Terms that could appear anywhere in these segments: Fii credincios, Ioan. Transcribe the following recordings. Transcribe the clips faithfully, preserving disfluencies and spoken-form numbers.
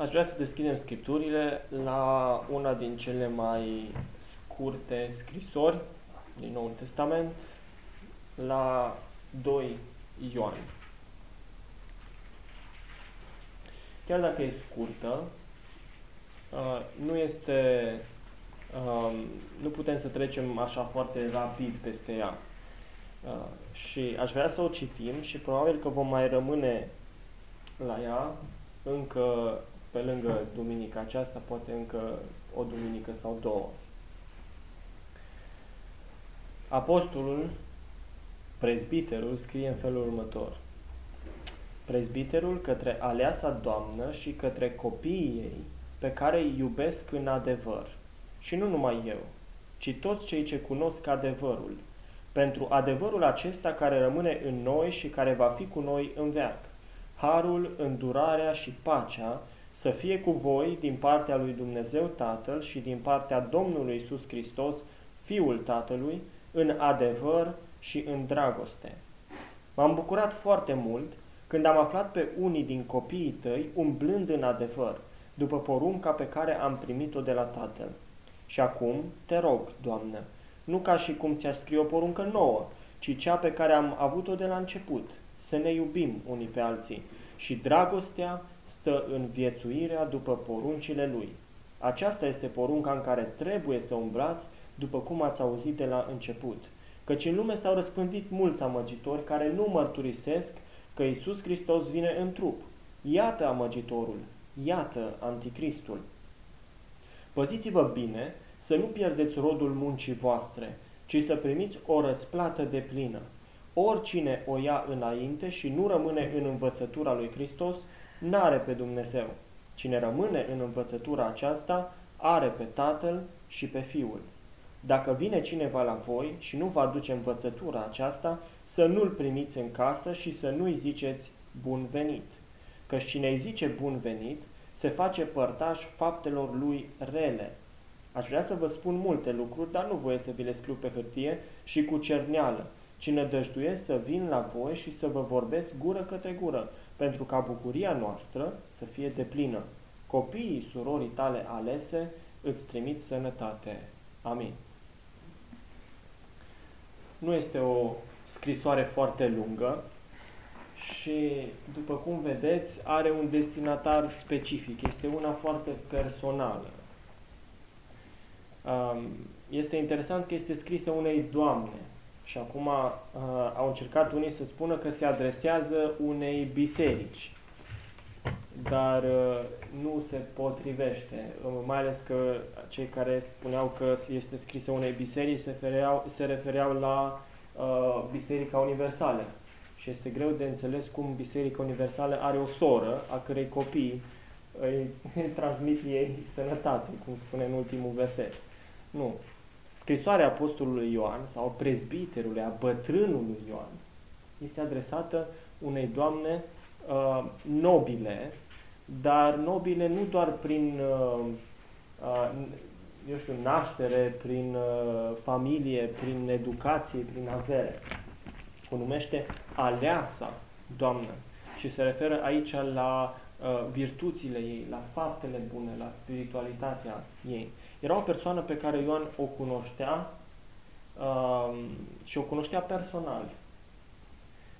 Aș vrea să deschidem Scripturile la una din cele mai scurte scrisori din Noul Testament, la doi Ioan. Chiar dacă e scurtă, nu este, nu putem să trecem așa foarte rapid peste ea. Și aș vrea să o citim și probabil că vom mai rămâne la ea încă pe lângă duminica aceasta, poate încă o duminică sau două. Apostolul, prezbiterul, scrie în felul următor. Prezbiterul către aleasa doamnă și către copiii ei, pe care îi iubesc în adevăr. Și nu numai eu, ci toți cei ce cunosc adevărul, pentru adevărul acesta care rămâne în noi și care va fi cu noi în veac. Harul, îndurarea și pacea să fie cu voi din partea lui Dumnezeu Tatăl și din partea Domnului Iisus Hristos, Fiul Tatălui, în adevăr și în dragoste. M-am bucurat foarte mult când am aflat pe unii din copiii tăi umblând în adevăr, după porunca pe care am primit-o de la Tatăl. Și acum te rog, Doamnă, nu ca și cum ți-aș scrie o poruncă nouă, ci cea pe care am avut-o de la început, să ne iubim unii pe alții, și dragostea stă în viețuirea după poruncile lui. Aceasta este porunca în care trebuie să umblați, după cum ați auzit de la început. Căci în lume s-au răspândit mulți amăgitori care nu mărturisesc că Iisus Hristos vine în trup. Iată amăgitorul, iată anticristul. Păziți-vă bine să nu pierdeți rodul muncii voastre, ci să primiți o răsplată deplină. Oricine o ia înainte și nu rămâne în învățătura lui Hristos, n-are pe Dumnezeu. Cine rămâne în învățătura aceasta, are pe Tatăl și pe Fiul. Dacă vine cineva la voi și nu vă aduce învățătura aceasta, să nu-l primiți în casă și să nu-i ziceți bun venit. Căci cine-i zice bun venit, se face părtaș faptelor lui rele. Aș vrea să vă spun multe lucruri, dar nu voie să vi le scriu pe hârtie și cu cerneală, ci nădăjduiesc să vin la voi și să vă vorbesc gură către gură, pentru ca bucuria noastră să fie deplină. Copiii surorii tale alese îți trimit sănătate. Amin. Nu este o scrisoare foarte lungă și, după cum vedeți, are un destinatar specific. Este una foarte personală. Este interesant că este scrisă unei doamne. Și acum uh, au încercat unii să spună că se adresează unei biserici, dar uh, nu se potrivește, uh, mai ales că cei care spuneau că este scrisă unei biserici se refereau, se refereau la uh, Biserica Universală. Și este greu de înțeles cum Biserica Universală are o soră a cărei copii îi, îi transmit ei sănătate, cum spune în ultimul verset. Nu. Scrisoarea apostolului Ioan sau prezbiterului, a bătrânului Ioan, este adresată unei doamne uh, nobile, dar nobile nu doar prin uh, uh, eu știu, naștere, prin uh, familie, prin educație, prin avere. O numește aleasa doamnă și se referă aici la uh, virtuțile ei, la faptele bune, la spiritualitatea ei. Era o persoană pe care Ioan o cunoștea uh, și o cunoștea personal.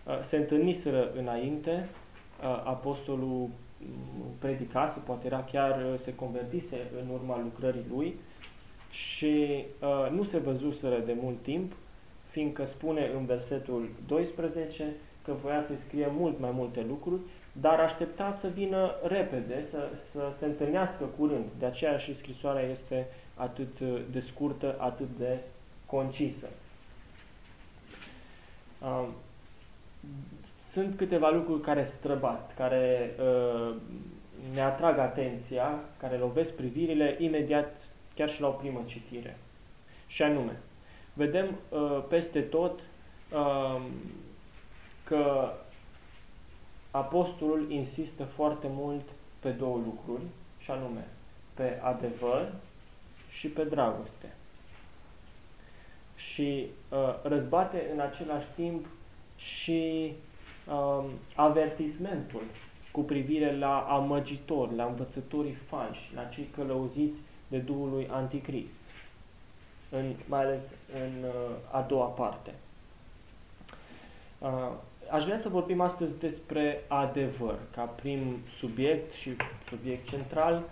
Uh, se întâlniseră înainte, uh, apostolul predicase, poate era chiar se convertise în urma lucrării lui și uh, nu se văzuseră de mult timp, fiindcă spune în versetul doisprezece că voia să scrie mult mai multe lucruri, dar aștepta să vină repede, să, să se întâlnească curând. De aceea și scrisoarea este atât de scurtă, atât de concisă. Sunt câteva lucruri care străbat, care ne atrag atenția, care lovesc privirile imediat, chiar și la o primă citire. Și anume, vedem peste tot că apostolul insistă foarte mult pe două lucruri, și anume pe adevăr și pe dragoste. Și uh, răzbate în același timp și uh, avertismentul cu privire la amăgitori, la învățătorii falși, la cei călăuziți de Duhul lui Anticrist, în, mai ales în a doua parte. Aș vrea să vorbim astăzi despre adevăr, ca prim subiect și subiect central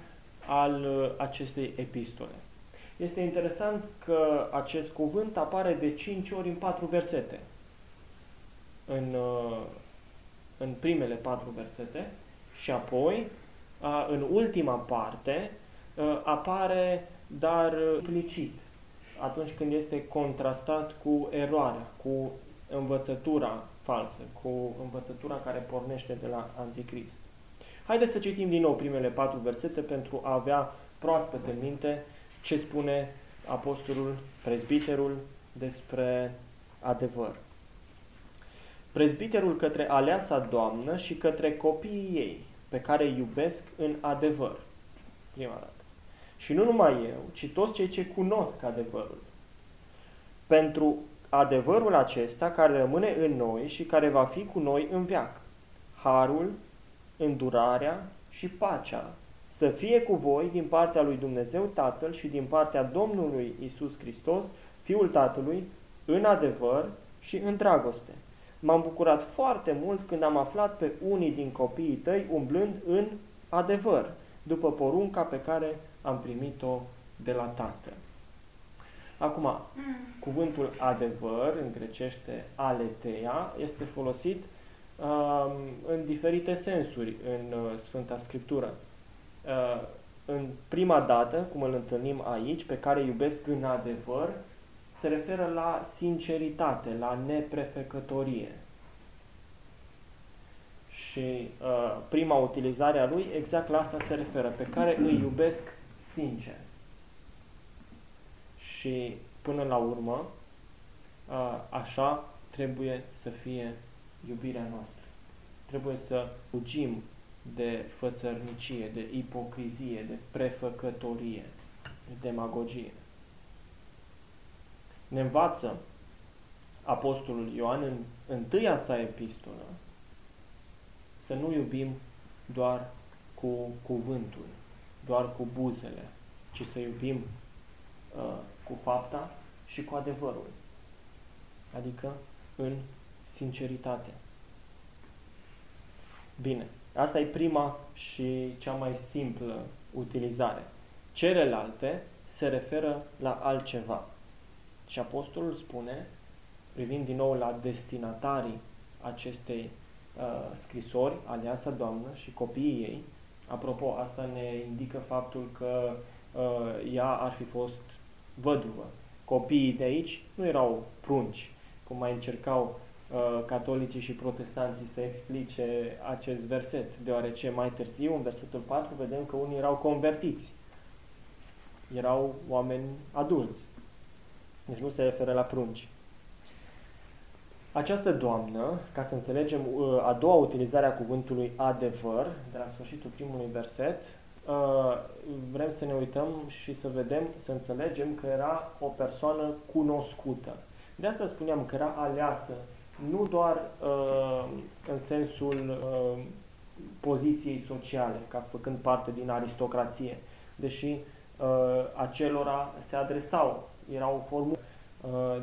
al acestei epistole. Este interesant că acest cuvânt apare de cinci ori în patru versete. În, în primele patru versete și apoi, în ultima parte, apare dar implicit, atunci când este contrastat cu eroarea, cu învățătura falsă, cu învățătura care pornește de la Anticrist. Haideți să citim din nou primele patru versete pentru a avea proaspăt în minte ce spune apostolul, prezbiterul, despre adevăr. Prezbiterul către aleasa doamnă și către copiii ei, pe care iubesc în adevăr. Prima dată. Și nu numai eu, ci toți cei ce cunosc adevărul. Pentru adevărul acesta care rămâne în noi și care va fi cu noi în veac. Harul, îndurarea și pacea să fie cu voi din partea lui Dumnezeu Tatăl și din partea Domnului Iisus Hristos, Fiul Tatălui, în adevăr și în dragoste. M-am bucurat foarte mult când am aflat pe unii din copiii tăi umblând în adevăr, după porunca pe care am primit-o de la Tatăl. Acum, cuvântul adevăr, în grecește aletheia, este folosit uh, în diferite sensuri în uh, Sfânta Scriptură. Uh, în prima dată, cum îl întâlnim aici, pe care iubesc în adevăr, se referă la sinceritate, la neprefecătorie. Și uh, prima utilizare a lui, exact la asta se referă, pe care îi iubesc sincer. Și până la urmă, uh, așa trebuie să fie iubirea noastră. Trebuie să fugim de fățărnicie, de ipocrizie, de prefăcătorie, de demagogie. Ne învață apostolul Ioan în întâia sa epistolă să nu iubim doar cu cuvântul, doar cu buzele, ci să iubim uh, cu fapta și cu adevărul, adică în sinceritate. Bine, asta e prima și cea mai simplă utilizare. Celelalte se referă la altceva. Și apostolul spune, privind din nou la destinatarii acestei uh, scrisori, aleasa doamnă și copiii ei, apropo, asta ne indică faptul că uh, ea ar fi fost văduvă. Copiii de aici nu erau prunci, cum mai încercau uh, catolicii și protestanții să explice acest verset, deoarece mai târziu, în versetul patru, vedem că unii erau convertiți, erau oameni adulți. Deci nu se referă la prunci. Această doamnă, ca să înțelegem a doua utilizare a cuvântului adevăr, de la sfârșitul primului verset, vrem să ne uităm și să vedem, să înțelegem că era o persoană cunoscută. De asta spuneam că era aleasă, nu doar în sensul poziției sociale, ca făcând parte din aristocrație, deși acelora se adresau. Era o formă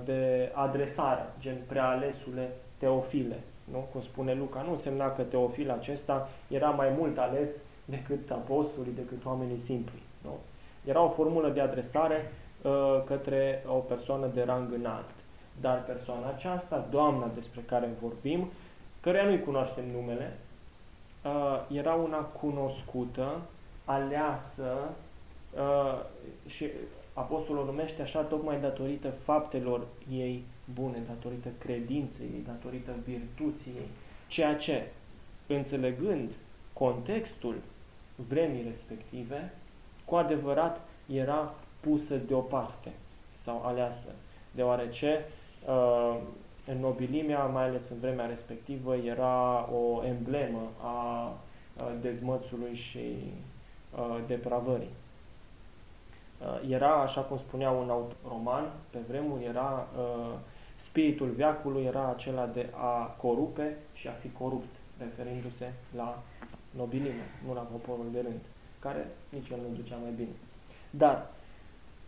de adresare, gen prealesule Teofile, nu? Cum spune Luca, nu însemna că Teofil acesta era mai mult ales decât apostolii, decât oamenii simpli. Nu? Era o formulă de adresare către o persoană de rang înalt. Dar persoana aceasta, doamna despre care vorbim, căreia nu-i cunoaștem numele, era una cunoscută, aleasă și apostolul o numește așa tocmai datorită faptelor ei bune, datorită credinței ei, datorită virtuții ei, ceea ce, înțelegând contextul vremii respective, cu adevărat era pusă deoparte sau aleasă, deoarece în nobilimea, mai ales în vremea respectivă, era o emblemă a dezmățului și depravării. Era, așa cum spunea un autor roman, pe vremuri era, spiritul veacului era acela de a corupe și a fi corupt, referindu-se la nobilimă, nu la poporul de rând, care nici el nu ducea mai bine. Dar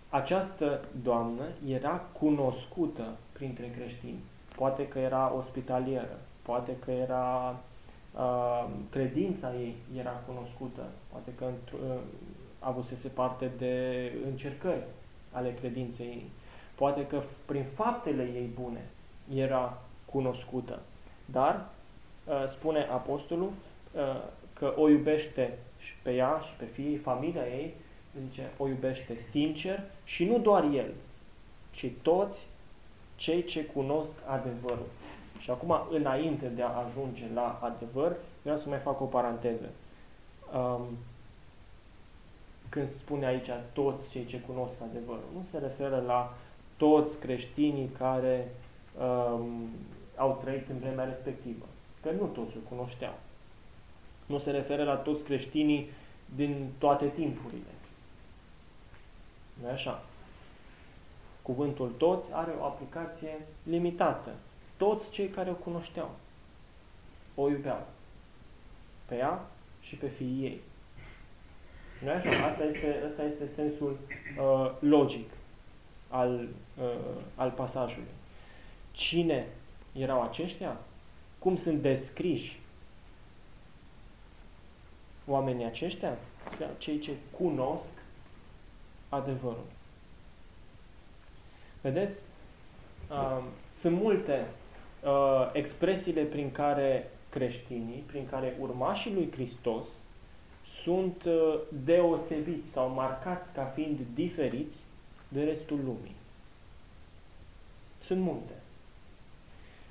această doamnă era cunoscută printre creștini. Poate că era ospitalieră, poate că era uh, credința ei era cunoscută, poate că uh, avusese parte de încercări ale credinței ei, poate că prin faptele ei bune era cunoscută. Dar uh, spune apostolul uh, că o iubește și pe ea și pe fiii, familia ei, zice, o iubește sincer și nu doar el, ci toți cei ce cunosc adevărul. Și acum, înainte de a ajunge la adevăr, vreau să mai fac o paranteză. Când spune aici toți cei ce cunosc adevărul, nu se referă la toți creștinii care um, au trăit în vremea respectivă, că nu toți îl cunoșteau. Nu se referă la toți creștinii din toate timpurile. Nu-i așa? Cuvântul toți are o aplicație limitată. Toți cei care o cunoșteau, o iubeau pe ea și pe fiii ei. Nu-i așa? Asta este, asta este sensul uh, logic al, uh, al pasajului. Cine erau aceștia? Cum sunt descriși oamenii aceștia? Cei ce cunosc adevărul. Vedeți? Uh, sunt multe uh, expresiile prin care creștinii, prin care urmașii lui Hristos sunt uh, deosebiți sau marcați ca fiind diferiți de restul lumii. Sunt multe.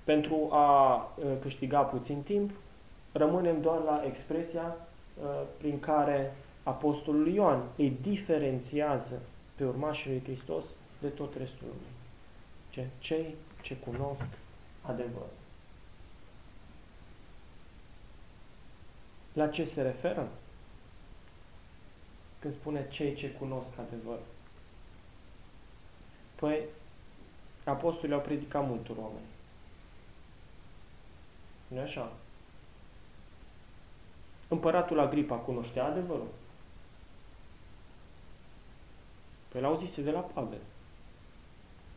Pentru a uh, câștiga puțin timp, rămânem doar la expresia uh, prin care apostolul Ioan îi diferențiază pe urmașii lui Hristos de tot restul lumii. Ce? Cei ce cunosc adevărul. La ce se referă? Când spune cei ce cunosc adevărul. Păi, apostolii au predicat multor oameni. Nu-i așa? Împăratul Agripa cunoștea adevărul. Păi l-auzise de la Pavel.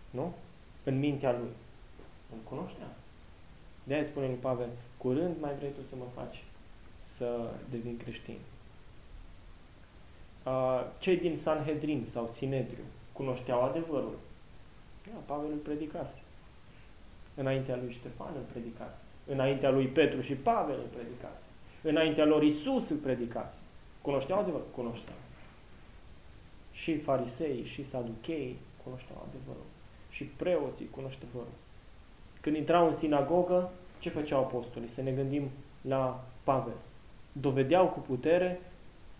Nu? În mintea lui. Îl cunoștea. De-aia spune lui Pavel, curând mai vrei tu să mă faci să devin creștin. Cei din Sanhedrin sau Sinedriu cunoșteau adevărul. Da, Pavel îl predicase. Înaintea lui Ștefan îl predicase. Înaintea lui Petru și Pavel îl predicase. Înaintea lor Iisus îl predicase. Cunoșteau adevărul? Cunoșteau. Și farisei, și saducheii cunoșteau adevărul. Și preoții cunoșteau adevărul. Când intrau în sinagogă, ce făceau apostolii? Să ne gândim la Pavel. Dovedeau cu putere,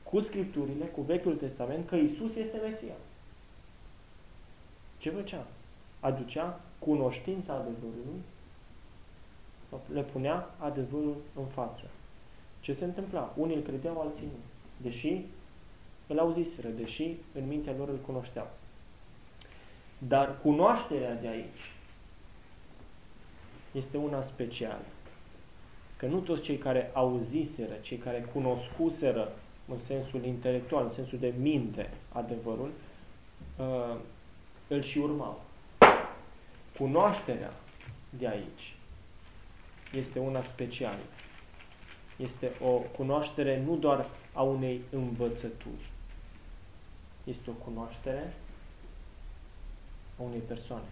cu Scripturile, cu Vechiul Testament, că Iisus este Mesia. Ce făcea? Aducea cunoștința adevărului, le punea adevărul în față. Ce se întâmpla? Unii îl credeau, alții nu. Deși îl auziseră, deși în mintea lor îl cunoșteau. Dar cunoașterea de aici este una specială. Că nu toți cei care auziseră, cei care cunoscuseră în sensul intelectual, în sensul de minte adevărul, îl și urmau. Cunoașterea de aici este una specială. Este o cunoaștere nu doar a unei învățături. Este o cunoaștere a unei persoane.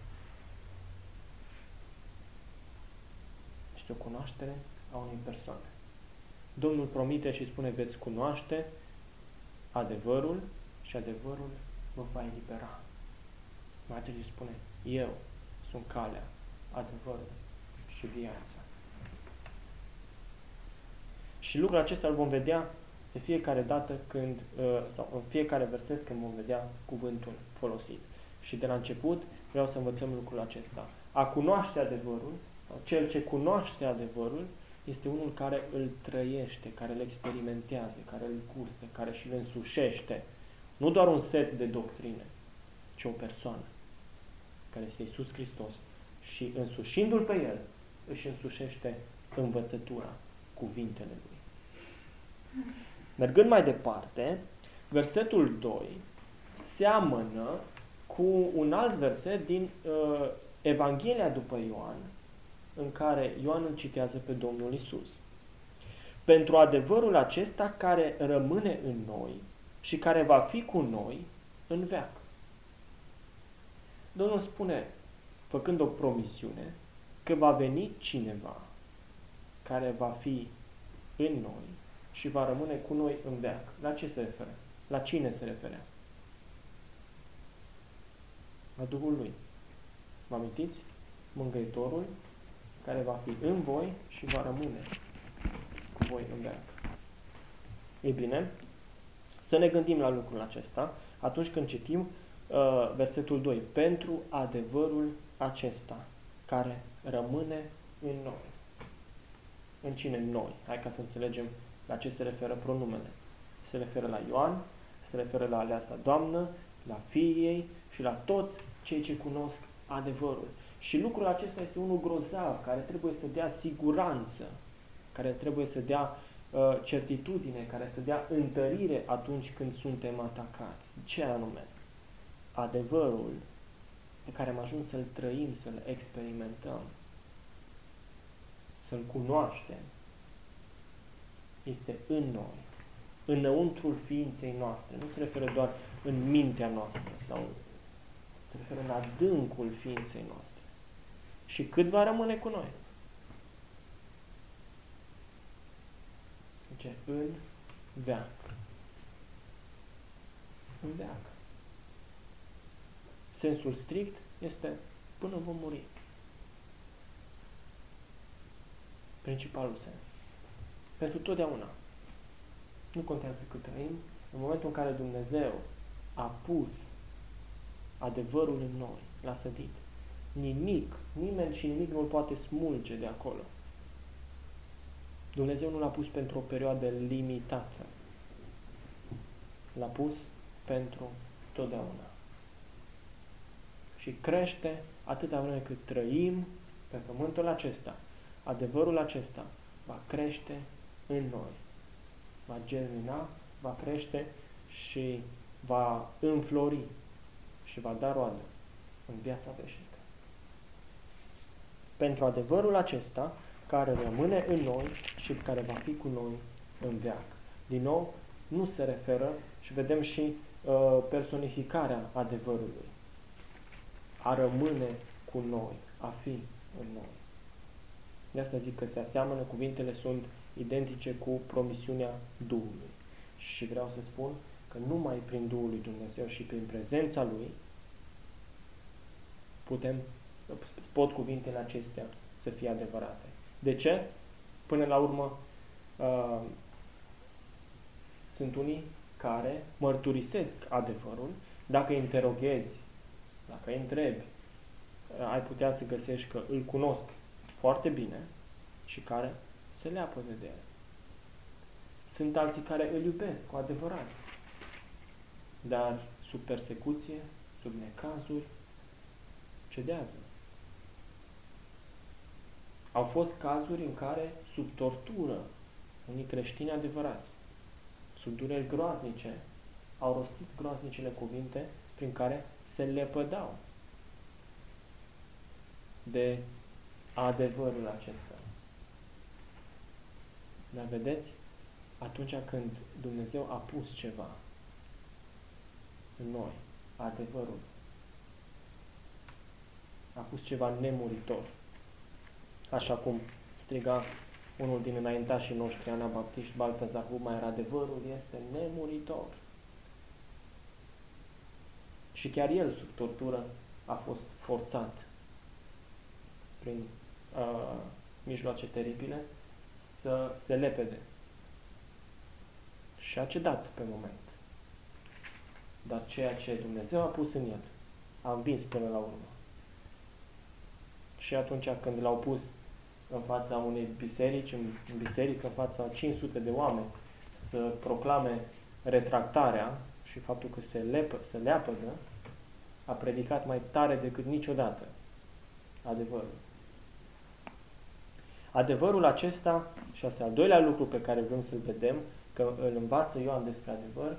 Este o cunoaștere a unei persoane. Domnul promite și spune, veți cunoaște adevărul și adevărul vă va elibera. Mai atât îi spune, eu sunt calea, adevărul și viața. Și lucrul acesta îl vom vedea de fiecare dată când, sau în fiecare verset când vom vedea cuvântul folosit. Și de la început vreau să învățăm lucrul acesta. A cunoaște adevărul, cel ce cunoaște adevărul, este unul care îl trăiește, care îl experimentează, care îl curte, care și îl însușește. Nu doar un set de doctrine, ci o persoană, care este Iisus Hristos. Și însușindu-L pe El, își însușește învățătura, cuvintele Lui. Mergând mai departe, versetul doi seamănă cu un alt verset din uh, Evanghelia după Ioan, în care Ioan îl citează pe Domnul Iisus. Pentru adevărul acesta care rămâne în noi și care va fi cu noi în veac. Domnul spune, făcând o promisiune, că va veni cineva care va fi în noi și va rămâne cu noi în veac. La ce se referă? La cine se referea? La Duhul Lui. Vă amintiți? Mângâietorul care va fi în voi și va rămâne cu voi în veac. Ei bine, să ne gândim la lucrul acesta atunci când citim uh, versetul doi. Pentru adevărul acesta care rămâne în noi. În cine? Noi. Hai ca să înțelegem la ce se referă pronumele. Se referă la Ioan, se referă la aleasa Doamnă, la fiii ei și la toți cei ce cunosc adevărul. Și lucrul acesta este unul grozav, care trebuie să dea siguranță, care trebuie să dea uh, certitudine, care să dea întărire atunci când suntem atacați. Ce anume? Adevărul pe care am ajuns să-l trăim, să-l experimentăm, să-l cunoaștem, este în noi, înăuntrul ființei noastre. Nu se referă doar în mintea noastră, sau se referă în adâncul ființei noastre. Și cât va rămâne cu noi? Zice, în veac. În veac. Sensul strict este până vom muri. Principalul sens. Pentru totdeauna. Nu contează cât trăim. În momentul în care Dumnezeu a pus adevărul în noi, l-a sădit, nimic, nimeni și nimic nu îl poate smulge de acolo. Dumnezeu nu l-a pus pentru o perioadă limitată. L-a pus pentru totdeauna. Și crește atâta vreme cât trăim pe pământul acesta. Adevărul acesta va crește în noi. Va germina, va crește și va înflori și va da roadă în viața veșnică. Pentru adevărul acesta care rămâne în noi și care va fi cu noi în veac. Din nou, nu se referă și vedem și uh, personificarea adevărului. A rămâne cu noi, a fi în noi. De asta zic că se aseamănă, cuvintele sunt identice cu promisiunea Duhului. Și vreau să spun că numai prin Duhul lui Dumnezeu și prin prezența Lui putem, pot cuvintele acestea să fie adevărate. De ce? Până la urmă uh, sunt unii care mărturisesc adevărul. Dacă îi interoghezi, dacă îi întrebi, uh, ai putea să găsești că îl cunosc foarte bine și care se leapă de el. Sunt alții care îl iubesc cu adevărat, dar sub persecuție, sub necazuri, cedează. Au fost cazuri în care, sub tortură, unii creștini adevărați, sub dureri groaznice, au rostit groaznicele cuvinte prin care se lepădau de adevărul acesta. Dar vedeți, atunci când Dumnezeu a pus ceva în noi, adevărul, a pus ceva nemuritor, așa cum striga unul din înaintașii noștri, anabaptiști, Baltazar Humaer, adevărul este nemuritor. Și chiar el, sub tortură, a fost forțat prin uh, mijloace teribile să se lepede. Și a cedat pe moment. Dar ceea ce Dumnezeu a pus în el a învins până la urmă. Și atunci când l-au pus în fața unei biserici, în biserică, în fața cinci sute de oameni, să proclame retractarea și faptul că se, lepă, se leapădă, a predicat mai tare decât niciodată adevărul. Adevărul acesta, și asta e al doilea lucru pe care vrem să-l vedem, că îl învață Ioan despre adevăr,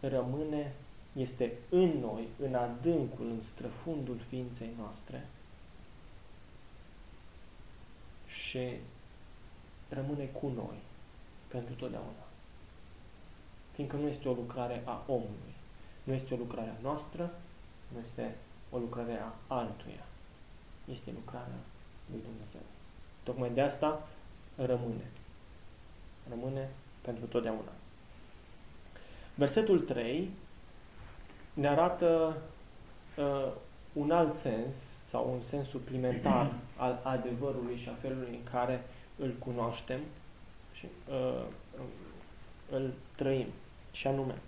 rămâne, este în noi, în adâncul, în străfundul ființei noastre și rămâne cu noi pentru totdeauna. Fiindcă nu este o lucrare a omului, nu este o lucrare a noastră, nu este o lucrare a altuia, este lucrarea lui Dumnezeu. Tocmai de asta rămâne. Rămâne pentru totdeauna. Versetul trei ne arată uh, un alt sens sau un sens suplimentar al adevărului și a felului în care îl cunoaștem și uh, îl trăim. Și anume,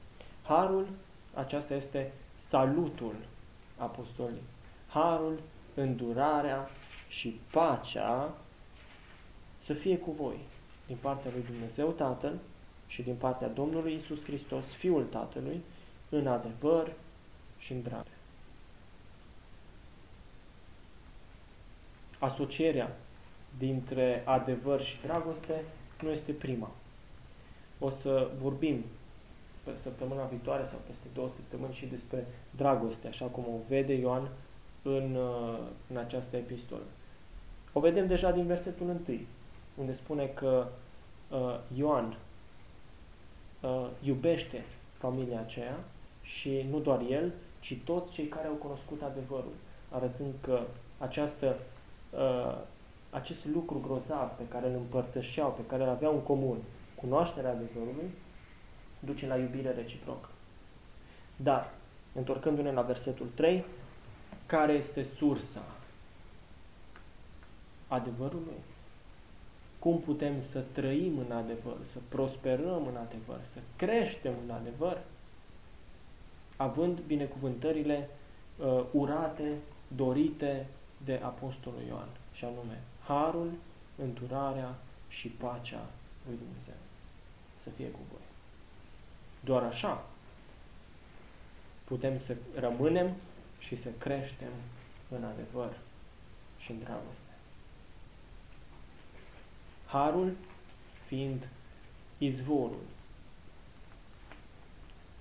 harul aceasta este salutul apostolic. Harul, îndurarea și pacea să fie cu voi din partea lui Dumnezeu Tatăl și din partea Domnului Iisus Hristos, Fiul Tatălui, în adevăr și în dragoste. Asocierea dintre adevăr și dragoste nu este prima. O să vorbim pe săptămâna viitoare sau peste două săptămâni și despre dragoste, așa cum o vede Ioan în, în această epistolă. O vedem deja din versetul unu, unde spune că uh, Ioan uh, iubește familia aceea și nu doar el, ci toți cei care au cunoscut adevărul, arătând că această, uh, acest lucru grozav pe care îl împărtășeau, pe care îl aveau în comun, cunoașterea adevărului, duce la iubire reciprocă. Dar, întorcându-ne la versetul trei, care este sursa adevărului? Cum putem să trăim în adevăr, să prosperăm în adevăr, să creștem în adevăr, având binecuvântările uh, urate, dorite de apostolul Ioan, și anume harul, îndurarea și pacea lui Dumnezeu să fie cu voi. Doar așa putem să rămânem și să creștem în adevăr și în dragoste. Harul fiind izvorul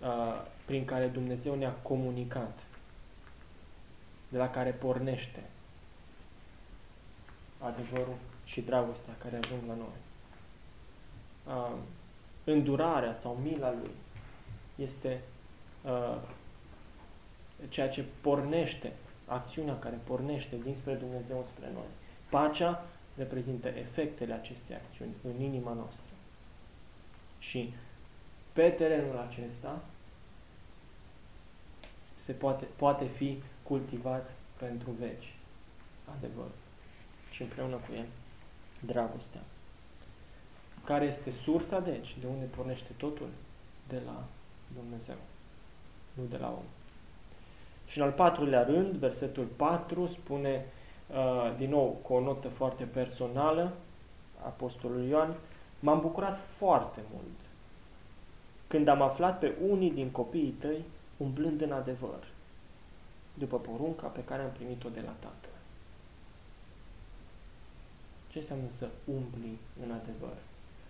uh, prin care Dumnezeu ne-a comunicat, de la care pornește adevărul și dragostea care ajung la noi. Uh, îndurarea sau mila lui este uh, ceea ce pornește, acțiunea care pornește dinspre Dumnezeu spre noi. Pacea reprezintă efectele acestei acțiuni în inima noastră. Și pe terenul acesta se poate, poate fi cultivat pentru veci adevărul și împreună cu el dragostea. Care este sursa, deci, de unde pornește totul? De la Dumnezeu, nu de la om. Și în al patrulea rând, versetul patru spune, Uh, din nou, cu o notă foarte personală, apostolul Ioan, m-am bucurat foarte mult când am aflat pe unii din copiii tăi umblând în adevăr, după porunca pe care am primit-o de la Tatăl. Ce înseamnă să umbli în adevăr?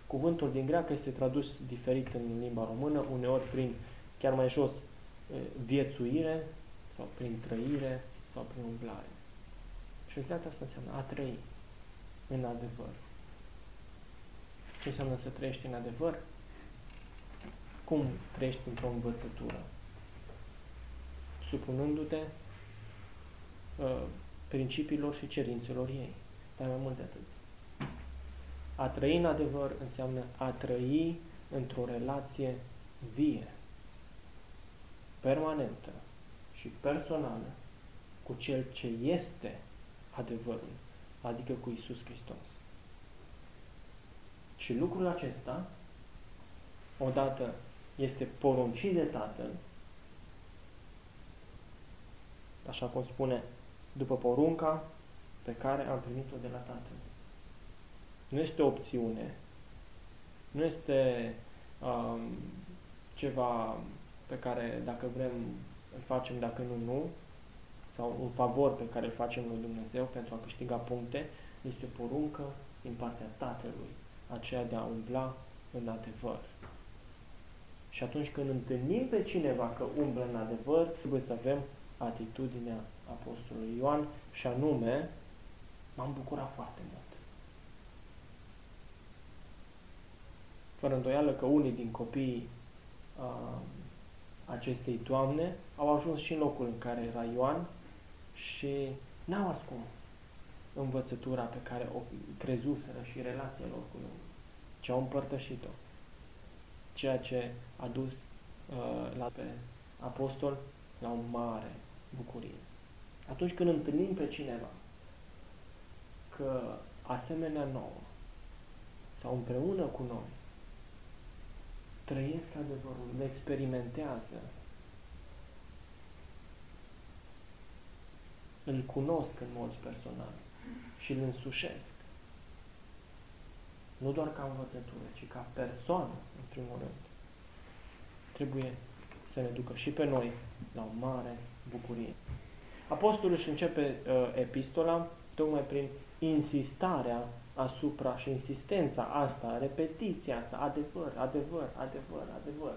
Cuvântul din greacă este tradus diferit în limba română, uneori prin, chiar mai jos, viețuire sau prin trăire sau prin umblare. Și exact asta înseamnă a trăi în adevăr. Ce înseamnă să trăiești în adevăr? Cum trăiești într-o învățătură? Supunându-te uh, principiilor și cerințelor ei. Dar mai mult de atât. A trăi în adevăr înseamnă a trăi într-o relație vie, permanentă și personală cu Cel ce este adevărul, adică cu Iisus Hristos. Și lucrul acesta, odată, este poruncit de Tatăl, așa cum spune, după porunca pe care am primit-o de la Tatăl. Nu este o opțiune, nu este um, ceva pe care, dacă vrem, îl facem, dacă nu, nu, sau un favor pe care îl facem lui Dumnezeu pentru a câștiga puncte, este o poruncă din partea Tatălui, aceea de a umbla în adevăr, Și atunci când întâlnim pe cineva că umblă în adevăr, trebuie să avem atitudinea apostolului Ioan și anume, m-am bucurat foarte mult. Fără îndoială că unii din copiii uh, acestei toamne au ajuns și în locul în care era Ioan și n-au ascuns învățătura pe care o crezuseră și relația lor cu Lui, ce au împărtășit-o. Ceea ce a dus uh, la pe apostol la o mare bucurie. Atunci când întâlnim pe cineva că asemenea nouă sau împreună cu noi trăiesc adevărul, le experimentează, îl cunosc în mod personal și îl însușesc. Nu doar ca învățătură, ci ca persoană, în primul rând. Trebuie să ne ducă și pe noi la o mare bucurie. Apostolul își începe uh, epistola tocmai prin insistarea asupra și insistența asta, repetiția asta, adevăr, adevăr, adevăr, adevăr.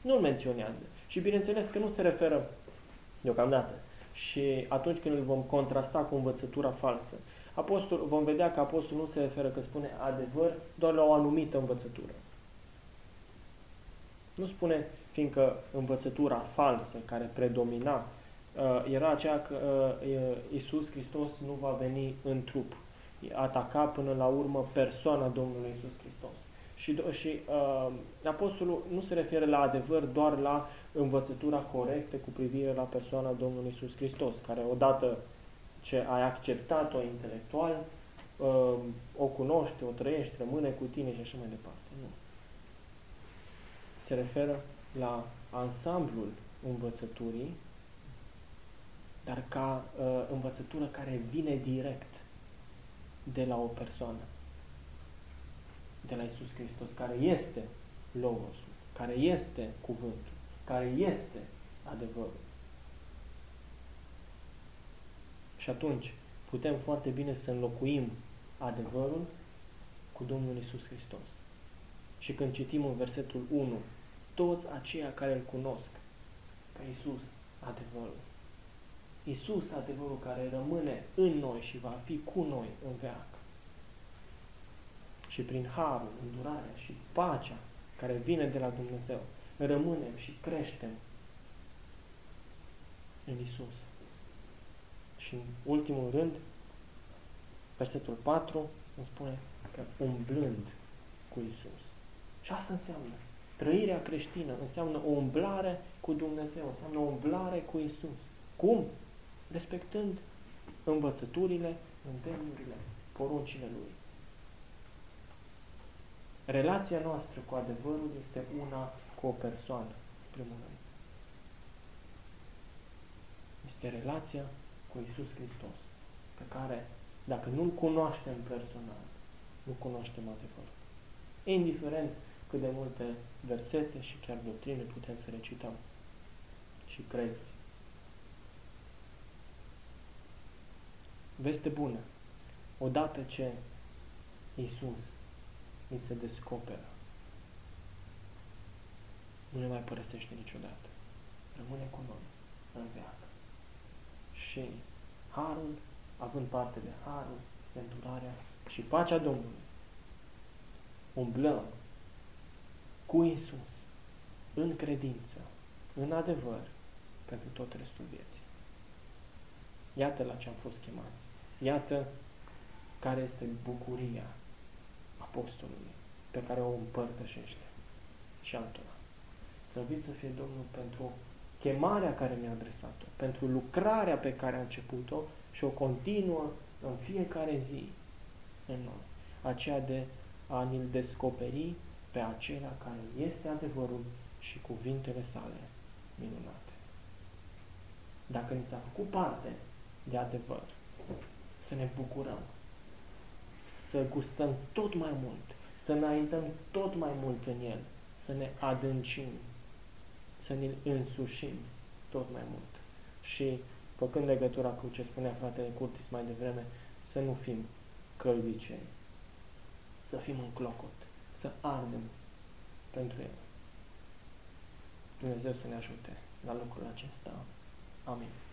Nu-l menționează. Și bineînțeles că nu se referă deocamdată. Și atunci când îl vom contrasta cu învățătura falsă, Apostol, vom vedea că apostolul nu se referă, că spune adevăr, doar la o anumită învățătură. Nu spune, fiindcă învățătura falsă care predomina era aceea că Iisus Hristos nu va veni în trup. Ataca până la urmă persoana Domnului Iisus Hristos. Și, și uh, apostolul nu se referă la adevăr doar la învățătura corectă cu privire la persoana Domnului Iisus Hristos, care odată ce ai acceptat-o intelectual, o cunoști, o trăiești, rămâne cu tine și așa mai departe. Nu. Se referă la ansamblul învățăturii, dar ca învățătură care vine direct de la o persoană, de la Iisus Hristos, care este Logosul, care este cuvântul, care este adevărul. Și atunci putem foarte bine să înlocuim adevărul cu Domnul Iisus Hristos. Și când citim în versetul unu, toți aceia care îl cunosc, că Iisus adevărul, Iisus adevărul care rămâne în noi și va fi cu noi în veac. Și prin harul, îndurarea și pacea care vine de la Dumnezeu, rămânem și creștem în Iisus. Și în ultimul rând, versetul patru, îmi spune că umblând cu Iisus. Și asta înseamnă, trăirea creștină înseamnă o umblare cu Dumnezeu, înseamnă o umblare cu Iisus. Cum? Respectând învățăturile, îndemnurile, poruncile Lui. Relația noastră cu adevărul este una cu o persoană, primul rând. Este relația cu Iisus Hristos, pe care, dacă nu-L cunoaștem personal, nu cunoaștem adevărul. Indiferent cât de multe versete și chiar doctrine putem să recităm și crezuri. Veste bună, odată ce Iisus îi se descoperă, nu ne mai părăsește niciodată. Rămâne cu noi în veac. Și harul, având parte de harul, de îndurarea și pacea Domnului, umblăm cu Iisus în credință, în adevăr, pentru tot restul vieții. Iată la ce am fost chemați. Iată care este bucuria apostolului pe care o împărtășește și altora. Slăvit să fie Domnul pentru chemarea care mi-a adresat-o, pentru lucrarea pe care a început-o și o continuă în fiecare zi în noi. Aceea de a ni-l descoperi pe acela care este adevărul și cuvintele sale minunate. Dacă ni s-a făcut parte de adevăr, să ne bucurăm, să gustăm tot mai mult, să înaintăm tot mai mult în el, să ne adâncim, să ne-l însușim tot mai mult. Și, făcând legătura cu ce spunea fratele Curtis mai devreme, să nu fim căldiceni, să fim în clocot, să ardem pentru el. Dumnezeu să ne ajute la lucrul acesta. Amin.